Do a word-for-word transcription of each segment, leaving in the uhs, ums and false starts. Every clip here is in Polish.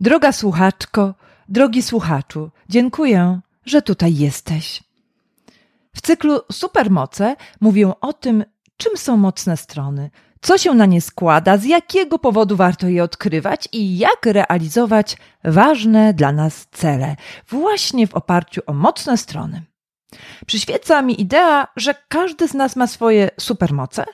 Droga słuchaczko, drogi słuchaczu, dziękuję, że tutaj jesteś. W cyklu Supermoce mówię o tym, czym są mocne strony, co się na nie składa, z jakiego powodu warto je odkrywać i jak realizować ważne dla nas cele, właśnie w oparciu o mocne strony. Przyświeca mi idea, że każdy z nas ma swoje supermoce,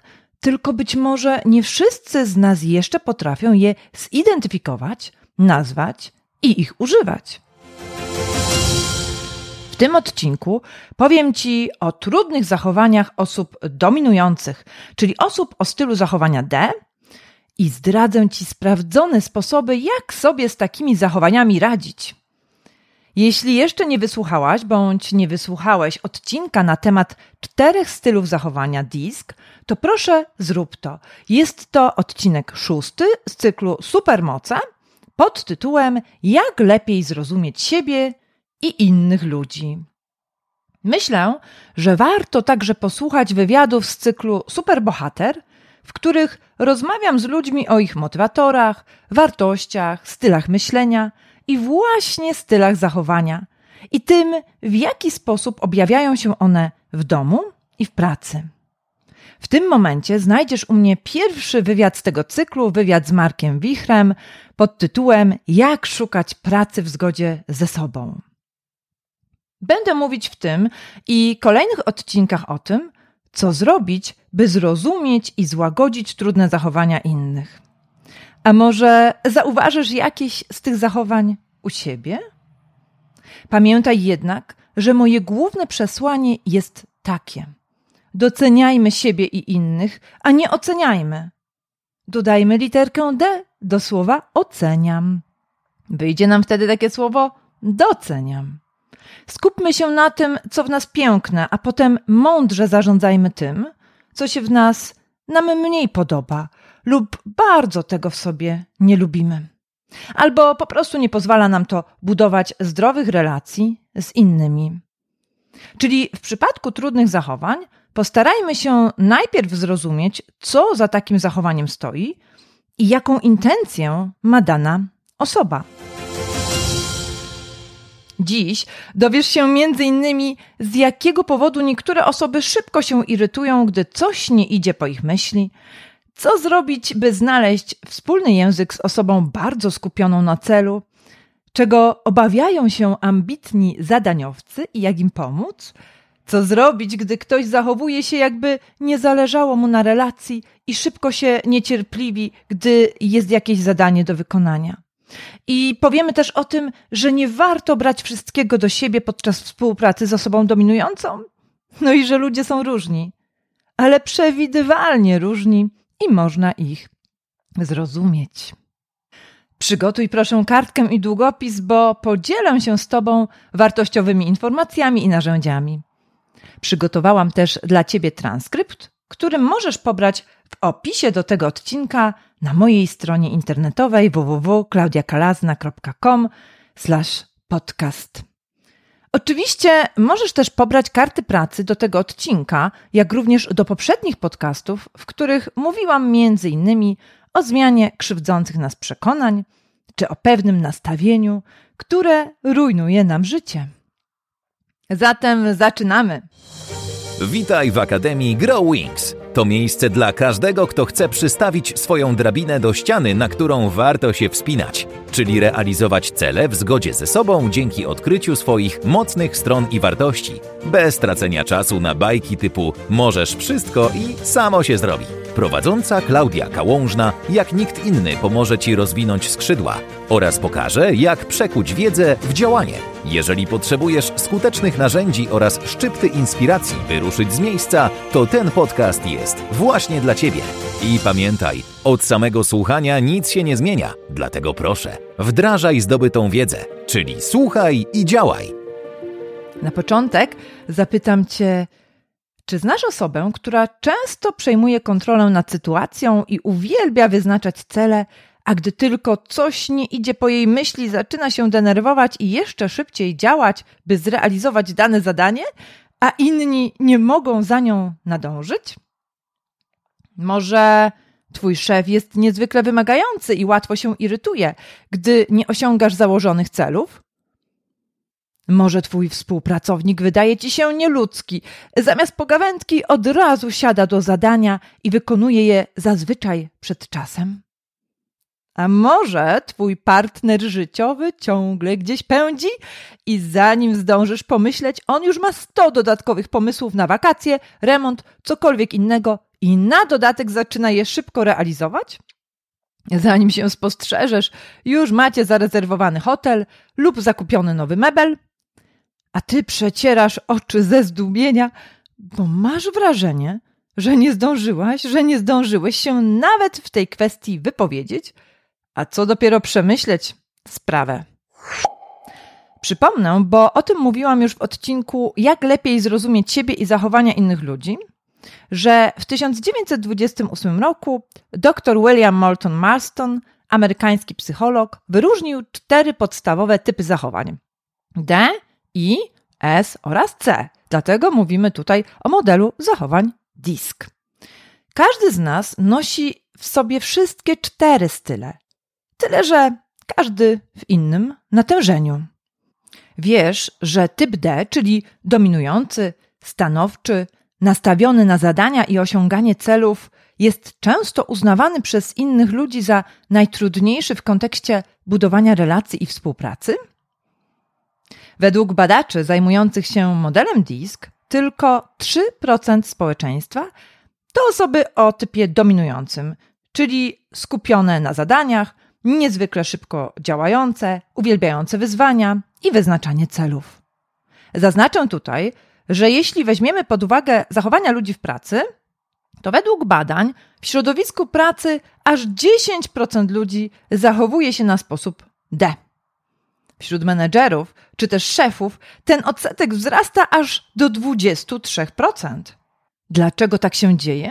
tylko być może nie wszyscy z nas jeszcze potrafią je zidentyfikować, nazwać i ich używać. W tym odcinku powiem Ci o trudnych zachowaniach osób dominujących, czyli osób o stylu zachowania D, i zdradzę Ci sprawdzone sposoby, jak sobie z takimi zachowaniami radzić. Jeśli jeszcze nie wysłuchałaś bądź nie wysłuchałeś odcinka na temat czterech stylów zachowania D I S C, to proszę zrób to. Jest to odcinek szósty z cyklu Supermoce pod tytułem Jak lepiej zrozumieć siebie i innych ludzi. Myślę, że warto także posłuchać wywiadów z cyklu Superbohater, w których rozmawiam z ludźmi o ich motywatorach, wartościach, stylach myślenia i właśnie stylach zachowania i tym, w jaki sposób objawiają się one w domu i w pracy. W tym momencie znajdziesz u mnie pierwszy wywiad z tego cyklu, wywiad z Markiem Wichrem pod tytułem Jak szukać pracy w zgodzie ze sobą. Będę mówić w tym i kolejnych odcinkach o tym, co zrobić, by zrozumieć i złagodzić trudne zachowania innych. A może zauważysz jakieś z tych zachowań u siebie? Pamiętaj jednak, że moje główne przesłanie jest takie. Doceniajmy siebie i innych, a nie oceniajmy. Dodajmy literkę D do słowa oceniam. Wyjdzie nam wtedy takie słowo doceniam. Skupmy się na tym, co w nas piękne, a potem mądrze zarządzajmy tym, co się w nas nam mniej podoba lub bardzo tego w sobie nie lubimy. Albo po prostu nie pozwala nam to budować zdrowych relacji z innymi. Czyli w przypadku trudnych zachowań postarajmy się najpierw zrozumieć, co za takim zachowaniem stoi i jaką intencję ma dana osoba. Dziś dowiesz się między innymi z jakiego powodu niektóre osoby szybko się irytują, gdy coś nie idzie po ich myśli, co zrobić, by znaleźć wspólny język z osobą bardzo skupioną na celu, czego obawiają się ambitni zadaniowcy i jak im pomóc, co zrobić, gdy ktoś zachowuje się, jakby nie zależało mu na relacji i szybko się niecierpliwi, gdy jest jakieś zadanie do wykonania. I powiemy też o tym, że nie warto brać wszystkiego do siebie podczas współpracy z osobą dominującą, no i że ludzie są różni, ale przewidywalnie różni i można ich zrozumieć. Przygotuj proszę kartkę i długopis, bo podzielę się z Tobą wartościowymi informacjami i narzędziami. Przygotowałam też dla Ciebie transkrypt, który możesz pobrać w opisie do tego odcinka na mojej stronie internetowej w w w kropka klaudiakalazna kropka com slash podcast. Oczywiście możesz też pobrać karty pracy do tego odcinka, jak również do poprzednich podcastów, w których mówiłam między innymi o zmianie krzywdzących nas przekonań, czy o pewnym nastawieniu, które rujnuje nam życie. Zatem zaczynamy! Witaj w Akademii Growings. To miejsce dla każdego, kto chce przystawić swoją drabinę do ściany, na którą warto się wspinać, czyli realizować cele w zgodzie ze sobą dzięki odkryciu swoich mocnych stron i wartości, bez tracenia czasu na bajki typu możesz wszystko i samo się zrobi. Prowadząca Klaudia Kałążna jak nikt inny pomoże Ci rozwinąć skrzydła oraz pokaże, jak przekuć wiedzę w działanie. Jeżeli potrzebujesz skutecznych narzędzi oraz szczypty inspiracji, by ruszyć z miejsca, to ten podcast jest właśnie dla Ciebie. I pamiętaj, od samego słuchania nic się nie zmienia, dlatego proszę, wdrażaj zdobytą wiedzę, czyli słuchaj i działaj. Na początek zapytam Cię, czy znasz osobę, która często przejmuje kontrolę nad sytuacją i uwielbia wyznaczać cele, a gdy tylko coś nie idzie po jej myśli, zaczyna się denerwować i jeszcze szybciej działać, by zrealizować dane zadanie, a inni nie mogą za nią nadążyć? Może Twój szef jest niezwykle wymagający i łatwo się irytuje, gdy nie osiągasz założonych celów? Może twój współpracownik wydaje ci się nieludzki. Zamiast pogawędki od razu siada do zadania i wykonuje je zazwyczaj przed czasem. A może twój partner życiowy ciągle gdzieś pędzi i zanim zdążysz pomyśleć, on już ma sto dodatkowych pomysłów na wakacje, remont, cokolwiek innego i na dodatek zaczyna je szybko realizować? Zanim się spostrzeżesz, już macie zarezerwowany hotel lub zakupiony nowy mebel, a ty przecierasz oczy ze zdumienia, bo masz wrażenie, że nie zdążyłaś, że nie zdążyłeś się nawet w tej kwestii wypowiedzieć, a co dopiero przemyśleć sprawę. Przypomnę, bo o tym mówiłam już w odcinku Jak lepiej zrozumieć siebie i zachowania innych ludzi, że w tysiąc dziewięćset dwudziestym ósmym roku dr William Moulton Marston, amerykański psycholog, wyróżnił cztery podstawowe typy zachowań. D, I, S oraz C. Dlatego mówimy tutaj o modelu zachowań D I S C. Każdy z nas nosi w sobie wszystkie cztery style. Tyle, że każdy w innym natężeniu. Wiesz, że typ D, czyli dominujący, stanowczy, nastawiony na zadania i osiąganie celów, jest często uznawany przez innych ludzi za najtrudniejszy w kontekście budowania relacji i współpracy? Według badaczy zajmujących się modelem D I S C tylko trzy procent społeczeństwa to osoby o typie dominującym, czyli skupione na zadaniach, niezwykle szybko działające, uwielbiające wyzwania i wyznaczanie celów. Zaznaczę tutaj, że jeśli weźmiemy pod uwagę zachowania ludzi w pracy, to według badań w środowisku pracy aż dziesięć procent ludzi zachowuje się na sposób D. Wśród menedżerów czy też szefów ten odsetek wzrasta aż do dwadzieścia trzy procent. Dlaczego tak się dzieje?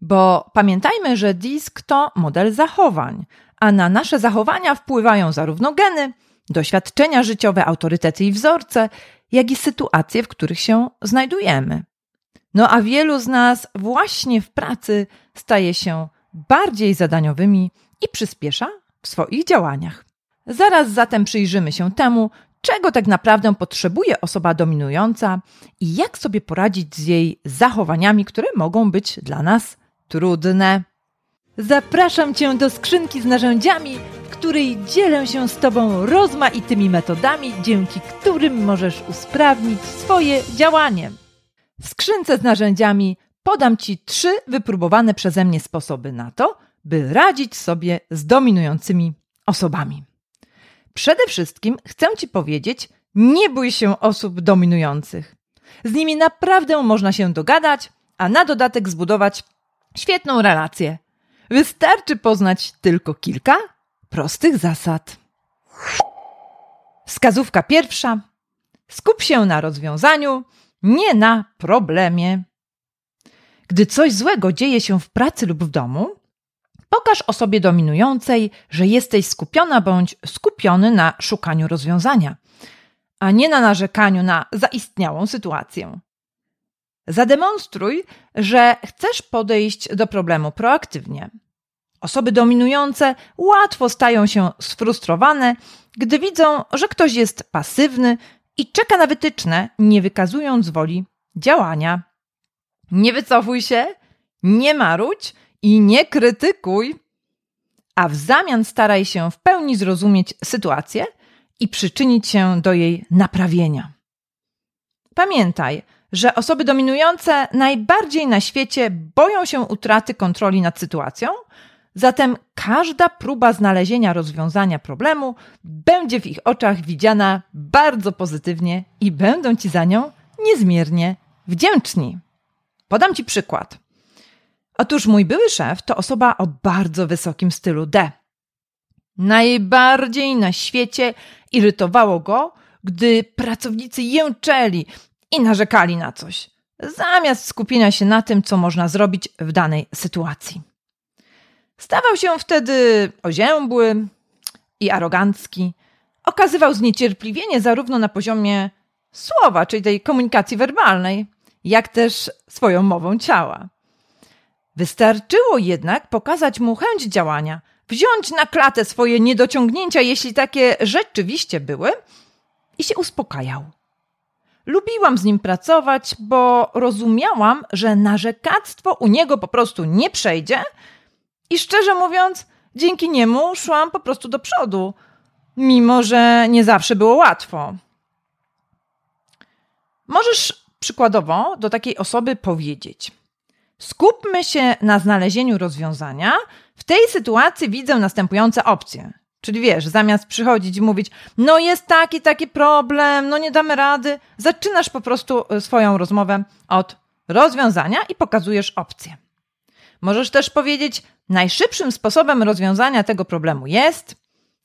Bo pamiętajmy, że D I S C to model zachowań, a na nasze zachowania wpływają zarówno geny, doświadczenia życiowe, autorytety i wzorce, jak i sytuacje, w których się znajdujemy. No a wielu z nas właśnie w pracy staje się bardziej zadaniowymi i przyspiesza w swoich działaniach. Zaraz zatem przyjrzymy się temu, czego tak naprawdę potrzebuje osoba dominująca i jak sobie poradzić z jej zachowaniami, które mogą być dla nas trudne. Zapraszam Cię do skrzynki z narzędziami, w której dzielę się z Tobą rozmaitymi metodami, dzięki którym możesz usprawnić swoje działanie. W skrzynce z narzędziami podam Ci trzy wypróbowane przeze mnie sposoby na to, by radzić sobie z dominującymi osobami. Przede wszystkim chcę Ci powiedzieć, nie bój się osób dominujących. Z nimi naprawdę można się dogadać, a na dodatek zbudować świetną relację. Wystarczy poznać tylko kilka prostych zasad. Wskazówka pierwsza. Skup się na rozwiązaniu, nie na problemie. Gdy coś złego dzieje się w pracy lub w domu, pokaż osobie dominującej, że jesteś skupiona bądź skupiony na szukaniu rozwiązania, a nie na narzekaniu na zaistniałą sytuację. Zademonstruj, że chcesz podejść do problemu proaktywnie. Osoby dominujące łatwo stają się sfrustrowane, gdy widzą, że ktoś jest pasywny i czeka na wytyczne, nie wykazując woli działania. Nie wycofuj się, nie marudź i nie krytykuj, a w zamian staraj się w pełni zrozumieć sytuację i przyczynić się do jej naprawienia. Pamiętaj, że osoby dominujące najbardziej na świecie boją się utraty kontroli nad sytuacją, zatem każda próba znalezienia rozwiązania problemu będzie w ich oczach widziana bardzo pozytywnie i będą Ci za nią niezmiernie wdzięczni. Podam Ci przykład. Otóż mój były szef to osoba o bardzo wysokim stylu D. Najbardziej na świecie irytowało go, gdy pracownicy jęczeli i narzekali na coś, zamiast skupienia się na tym, co można zrobić w danej sytuacji. Stawał się wtedy oziębły i arogancki. Okazywał zniecierpliwienie zarówno na poziomie słowa, czyli tej komunikacji werbalnej, jak też swoją mową ciała. Wystarczyło jednak pokazać mu chęć działania, wziąć na klatę swoje niedociągnięcia, jeśli takie rzeczywiście były, i się uspokajał. Lubiłam z nim pracować, bo rozumiałam, że narzekactwo u niego po prostu nie przejdzie i szczerze mówiąc, dzięki niemu szłam po prostu do przodu, mimo że nie zawsze było łatwo. Możesz przykładowo do takiej osoby powiedzieć: skupmy się na znalezieniu rozwiązania. W tej sytuacji widzę następujące opcje. Czyli wiesz, zamiast przychodzić i mówić, no jest taki, taki problem, no nie damy rady, zaczynasz po prostu swoją rozmowę od rozwiązania i pokazujesz opcje. Możesz też powiedzieć, najszybszym sposobem rozwiązania tego problemu jest,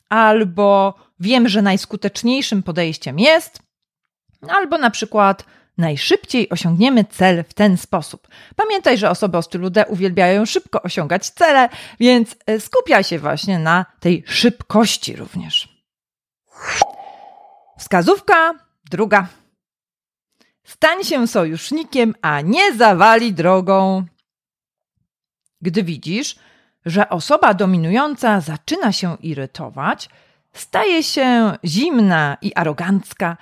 albo wiem, że najskuteczniejszym podejściem jest, albo na przykład najszybciej osiągniemy cel w ten sposób. Pamiętaj, że osoby o stylu D uwielbiają szybko osiągać cele, więc skupiaj się właśnie na tej szybkości również. Wskazówka druga. Stań się sojusznikiem, a nie zawali drogą. Gdy widzisz, że osoba dominująca zaczyna się irytować, staje się zimna i arogancka,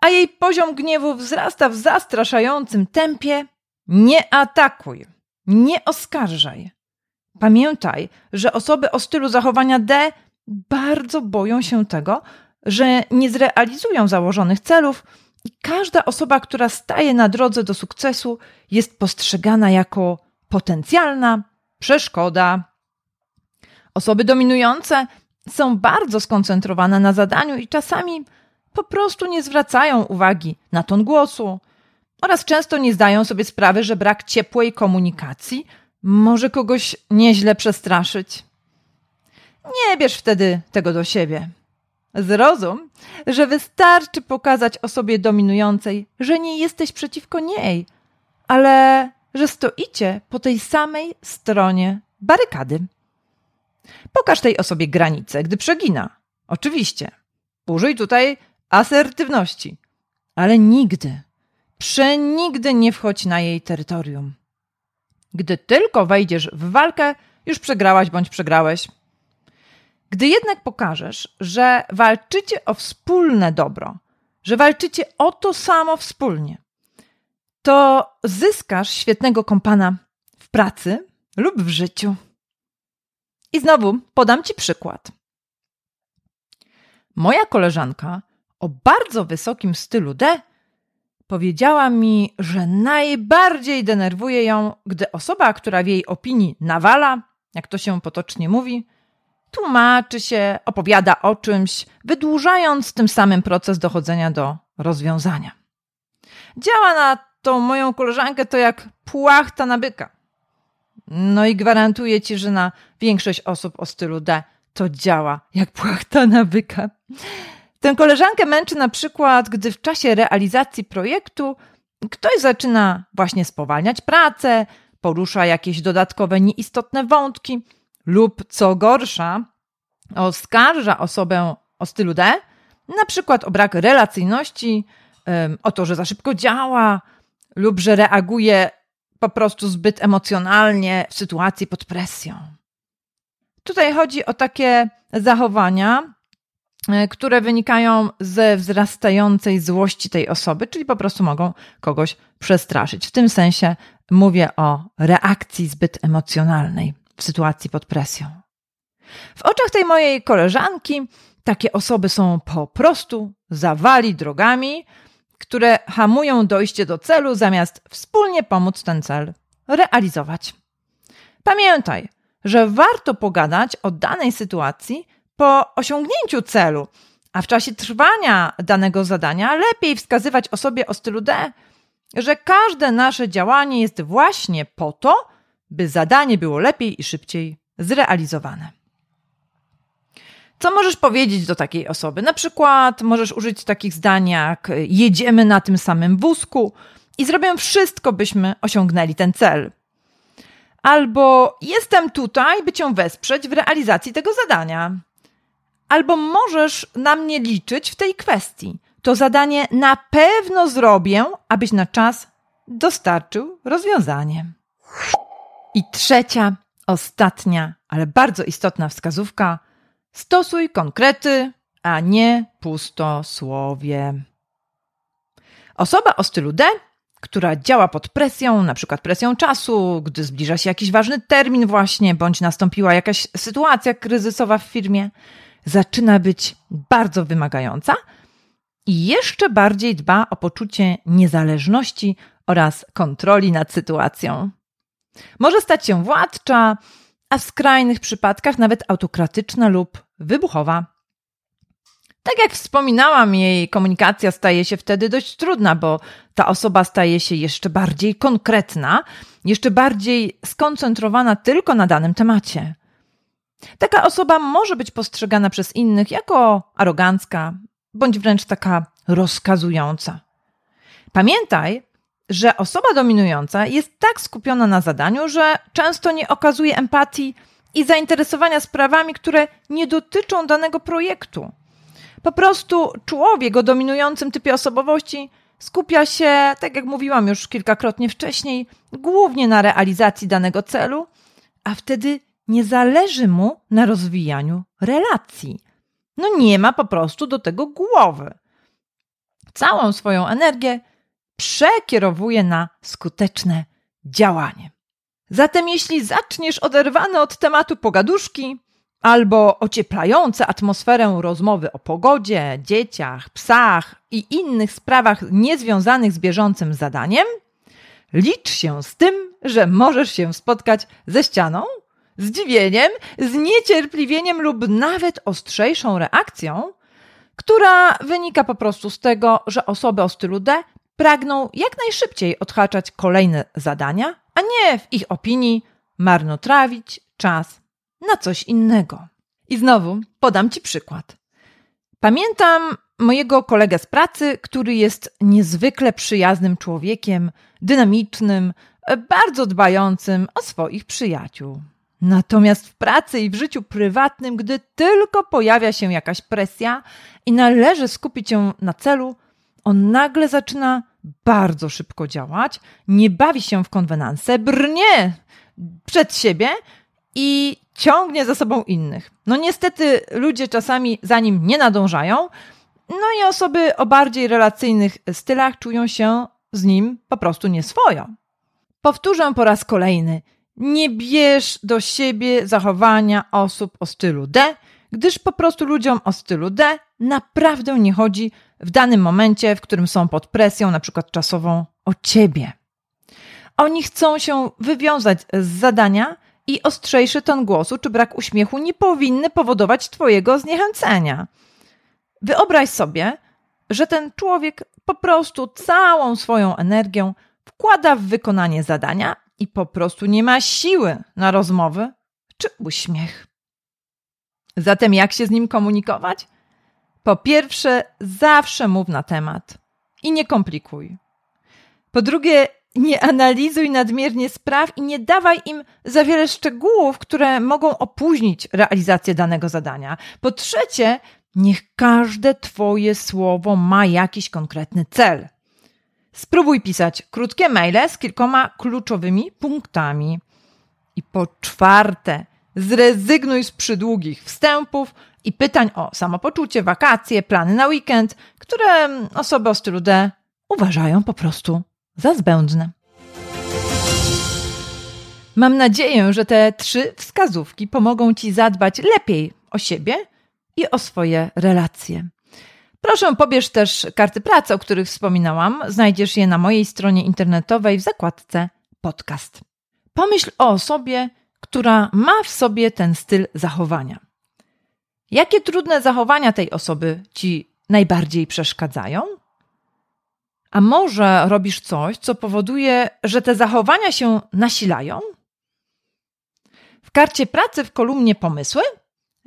a jej poziom gniewu wzrasta w zastraszającym tempie, nie atakuj, nie oskarżaj. Pamiętaj, że osoby o stylu zachowania D bardzo boją się tego, że nie zrealizują założonych celów i każda osoba, która staje na drodze do sukcesu, jest postrzegana jako potencjalna przeszkoda. Osoby dominujące są bardzo skoncentrowane na zadaniu i czasami po prostu nie zwracają uwagi na ton głosu oraz często nie zdają sobie sprawy, że brak ciepłej komunikacji może kogoś nieźle przestraszyć. Nie bierz wtedy tego do siebie. Zrozum, że wystarczy pokazać osobie dominującej, że nie jesteś przeciwko niej, ale że stoicie po tej samej stronie barykady. Pokaż tej osobie granicę, gdy przegina. Oczywiście. Użyj tutaj asertywności, ale nigdy, przenigdy nie wchodź na jej terytorium. Gdy tylko wejdziesz w walkę, już przegrałaś bądź przegrałeś. Gdy jednak pokażesz, że walczycie o wspólne dobro, że walczycie o to samo wspólnie, to zyskasz świetnego kompana w pracy lub w życiu. I znowu podam Ci przykład. Moja koleżanka o bardzo wysokim stylu D powiedziała mi, że najbardziej denerwuje ją, gdy osoba, która w jej opinii nawala, jak to się potocznie mówi, tłumaczy się, opowiada o czymś, wydłużając tym samym proces dochodzenia do rozwiązania. Działa na tą moją koleżankę to jak płachta na byka. No i gwarantuję Ci, że na większość osób o stylu D to działa jak płachta na byka. Tę koleżankę męczy na przykład, gdy w czasie realizacji projektu ktoś zaczyna właśnie spowalniać pracę, porusza jakieś dodatkowe nieistotne wątki lub co gorsza, oskarża osobę o stylu D, na przykład o brak relacyjności, o to, że za szybko działa lub że reaguje po prostu zbyt emocjonalnie w sytuacji pod presją. Tutaj chodzi o takie zachowania, które wynikają ze wzrastającej złości tej osoby, czyli po prostu mogą kogoś przestraszyć. W tym sensie mówię o reakcji zbyt emocjonalnej w sytuacji pod presją. W oczach tej mojej koleżanki takie osoby są po prostu zawali drogami, które hamują dojście do celu, zamiast wspólnie pomóc ten cel realizować. Pamiętaj, że warto pogadać o danej sytuacji po osiągnięciu celu, a w czasie trwania danego zadania lepiej wskazywać osobie o stylu D, że każde nasze działanie jest właśnie po to, by zadanie było lepiej i szybciej zrealizowane. Co możesz powiedzieć do takiej osoby? Na przykład możesz użyć takich zdań jak: jedziemy na tym samym wózku i zrobię wszystko, byśmy osiągnęli ten cel. Albo jestem tutaj, by Cię wesprzeć w realizacji tego zadania. Albo możesz na mnie liczyć w tej kwestii. To zadanie na pewno zrobię, abyś na czas dostarczył rozwiązanie. I trzecia, ostatnia, ale bardzo istotna wskazówka. Stosuj konkrety, a nie pustosłowie. Osoba o stylu D, która działa pod presją, na przykład presją czasu, gdy zbliża się jakiś ważny termin właśnie, bądź nastąpiła jakaś sytuacja kryzysowa w firmie, zaczyna być bardzo wymagająca i jeszcze bardziej dba o poczucie niezależności oraz kontroli nad sytuacją. Może stać się władcza, a w skrajnych przypadkach nawet autokratyczna lub wybuchowa. Tak jak wspominałam, jej komunikacja staje się wtedy dość trudna, bo ta osoba staje się jeszcze bardziej konkretna, jeszcze bardziej skoncentrowana tylko na danym temacie. Taka osoba może być postrzegana przez innych jako arogancka, bądź wręcz taka rozkazująca. Pamiętaj, że osoba dominująca jest tak skupiona na zadaniu, że często nie okazuje empatii i zainteresowania sprawami, które nie dotyczą danego projektu. Po prostu człowiek o dominującym typie osobowości skupia się, tak jak mówiłam już kilkakrotnie wcześniej, głównie na realizacji danego celu, a wtedy nie zależy mu na rozwijaniu relacji. No nie ma po prostu do tego głowy. Całą swoją energię przekierowuje na skuteczne działanie. Zatem jeśli zaczniesz oderwane od tematu pogaduszki albo ocieplające atmosferę rozmowy o pogodzie, dzieciach, psach i innych sprawach niezwiązanych z bieżącym zadaniem, licz się z tym, że możesz się spotkać ze ścianą, zdziwieniem, zniecierpliwieniem lub nawet ostrzejszą reakcją, która wynika po prostu z tego, że osoby o stylu D pragną jak najszybciej odhaczać kolejne zadania, a nie w ich opinii marnotrawić czas na coś innego. I znowu podam Ci przykład. Pamiętam mojego kolegę z pracy, który jest niezwykle przyjaznym człowiekiem, dynamicznym, bardzo dbającym o swoich przyjaciół. Natomiast w pracy i w życiu prywatnym, gdy tylko pojawia się jakaś presja i należy skupić się na celu, on nagle zaczyna bardzo szybko działać, nie bawi się w konwenanse, brnie przed siebie i ciągnie za sobą innych. No niestety ludzie czasami za nim nie nadążają, no i osoby o bardziej relacyjnych stylach czują się z nim po prostu nieswojo. Powtórzę po raz kolejny. Nie bierz do siebie zachowania osób o stylu D, gdyż po prostu ludziom o stylu D naprawdę nie chodzi w danym momencie, w którym są pod presją, na przykład czasową, o Ciebie. Oni chcą się wywiązać z zadania i ostrzejszy ton głosu czy brak uśmiechu nie powinny powodować Twojego zniechęcenia. Wyobraź sobie, że ten człowiek po prostu całą swoją energię wkłada w wykonanie zadania i po prostu nie ma siły na rozmowy czy uśmiech. Zatem jak się z nim komunikować? Po pierwsze, zawsze mów na temat i nie komplikuj. Po drugie, nie analizuj nadmiernie spraw i nie dawaj im za wiele szczegółów, które mogą opóźnić realizację danego zadania. Po trzecie, niech każde Twoje słowo ma jakiś konkretny cel. Spróbuj pisać krótkie maile z kilkoma kluczowymi punktami. I po czwarte, zrezygnuj z przydługich wstępów i pytań o samopoczucie, wakacje, plany na weekend, które osoby o stylu D uważają po prostu za zbędne. Mam nadzieję, że te trzy wskazówki pomogą Ci zadbać lepiej o siebie i o swoje relacje. Proszę, pobierz też karty pracy, o których wspominałam. Znajdziesz je na mojej stronie internetowej w zakładce podcast. Pomyśl o osobie, która ma w sobie ten styl zachowania. Jakie trudne zachowania tej osoby Ci najbardziej przeszkadzają? A może robisz coś, co powoduje, że te zachowania się nasilają? W karcie pracy w kolumnie pomysły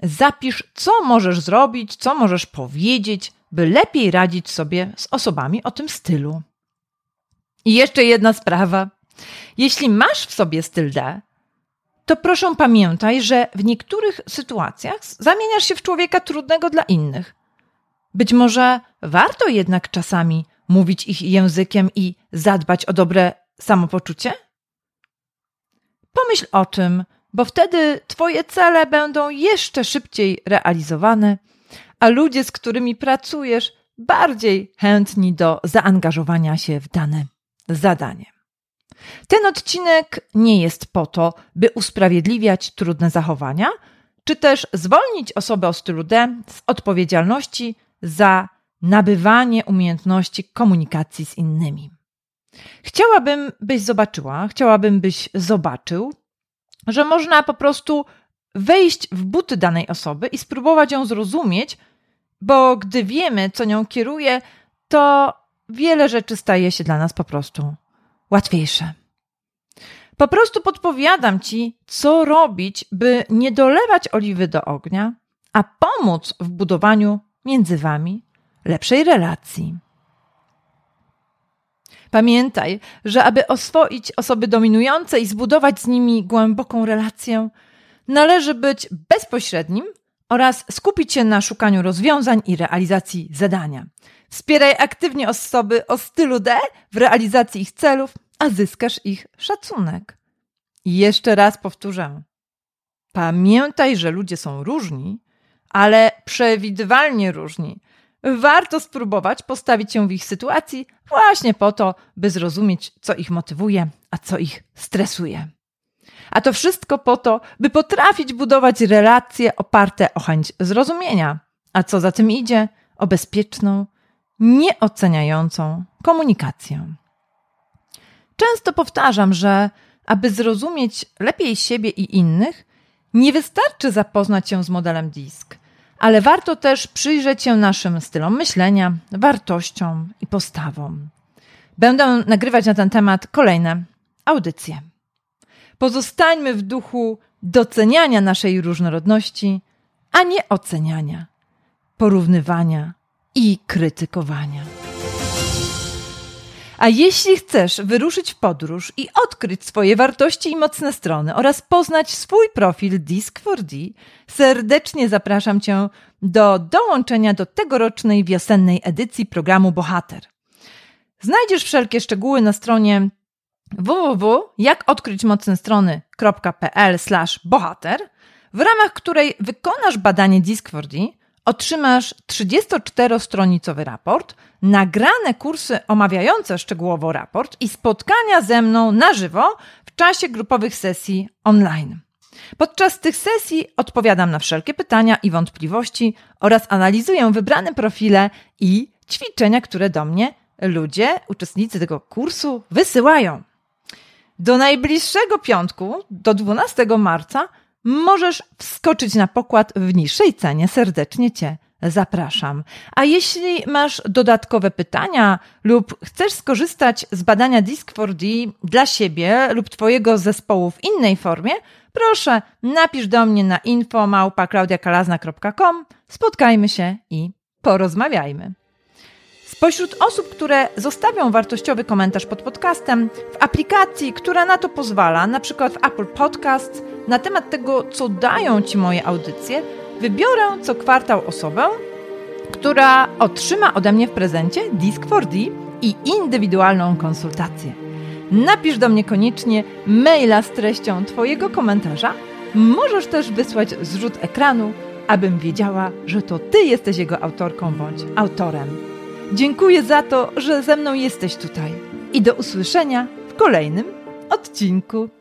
zapisz, co możesz zrobić, co możesz powiedzieć, by lepiej radzić sobie z osobami o tym stylu. I jeszcze jedna sprawa. Jeśli masz w sobie styl D, to proszę pamiętaj, że w niektórych sytuacjach zamieniasz się w człowieka trudnego dla innych. Być może warto jednak czasami mówić ich językiem i zadbać o dobre samopoczucie? Pomyśl o tym, bo wtedy twoje cele będą jeszcze szybciej realizowane, a ludzie, z którymi pracujesz, bardziej chętni do zaangażowania się w dane zadanie. Ten odcinek nie jest po to, by usprawiedliwiać trudne zachowania, czy też zwolnić osobę o stylu D z odpowiedzialności za nabywanie umiejętności komunikacji z innymi. Chciałabym, byś zobaczyła, chciałabym, byś zobaczył, że można po prostu wejść w buty danej osoby i spróbować ją zrozumieć, bo gdy wiemy, co nią kieruje, to wiele rzeczy staje się dla nas po prostu łatwiejsze. Po prostu podpowiadam ci, co robić, by nie dolewać oliwy do ognia, a pomóc w budowaniu między wami lepszej relacji. Pamiętaj, że aby oswoić osoby dominujące i zbudować z nimi głęboką relację, należy być bezpośrednim oraz skupić się na szukaniu rozwiązań i realizacji zadania. Wspieraj aktywnie osoby o stylu D w realizacji ich celów, a zyskasz ich szacunek. I jeszcze raz powtórzę. Pamiętaj, że ludzie są różni, ale przewidywalnie różni. Warto spróbować postawić się w ich sytuacji właśnie po to, by zrozumieć, co ich motywuje, a co ich stresuje. A to wszystko po to, by potrafić budować relacje oparte o chęć zrozumienia, a co za tym idzie, o bezpieczną, nieoceniającą komunikację. Często powtarzam, że aby zrozumieć lepiej siebie i innych, nie wystarczy zapoznać się z modelem D I S C, ale warto też przyjrzeć się naszym stylom myślenia, wartościom i postawom. Będę nagrywać na ten temat kolejne audycje. Pozostańmy w duchu doceniania naszej różnorodności, a nie oceniania, porównywania i krytykowania. A jeśli chcesz wyruszyć w podróż i odkryć swoje wartości i mocne strony oraz poznać swój profil disc four D, serdecznie zapraszam cię do dołączenia do tegorocznej wiosennej edycji programu Bohater. Znajdziesz wszelkie szczegóły na stronie w w w kropka jak odkryć mocne strony kropka p l slash bohater, w ramach której wykonasz badanie disc four D, otrzymasz trzydziestoczterostronicowy raport, nagrane kursy omawiające szczegółowo raport i spotkania ze mną na żywo w czasie grupowych sesji online. Podczas tych sesji odpowiadam na wszelkie pytania i wątpliwości oraz analizuję wybrane profile i ćwiczenia, które do mnie ludzie, uczestnicy tego kursu wysyłają. Do najbliższego piątku, do dwunastego marca, możesz wskoczyć na pokład w niższej cenie. Serdecznie cię zapraszam. A jeśli masz dodatkowe pytania lub chcesz skorzystać z badania disc four D dla siebie lub twojego zespołu w innej formie, proszę napisz do mnie na info małpa klaudia kałążna kropka com. Spotkajmy się i porozmawiajmy. Spośród osób, które zostawią wartościowy komentarz pod podcastem w aplikacji, która na to pozwala, na przykład w Apple Podcasts, na temat tego, co dają ci moje audycje, wybiorę co kwartał osobę, która otrzyma ode mnie w prezencie disc four D i indywidualną konsultację. Napisz do mnie koniecznie maila z treścią twojego komentarza. Możesz też wysłać zrzut ekranu, abym wiedziała, że to ty jesteś jego autorką bądź autorem. Dziękuję za to, że ze mną jesteś tutaj i do usłyszenia w kolejnym odcinku.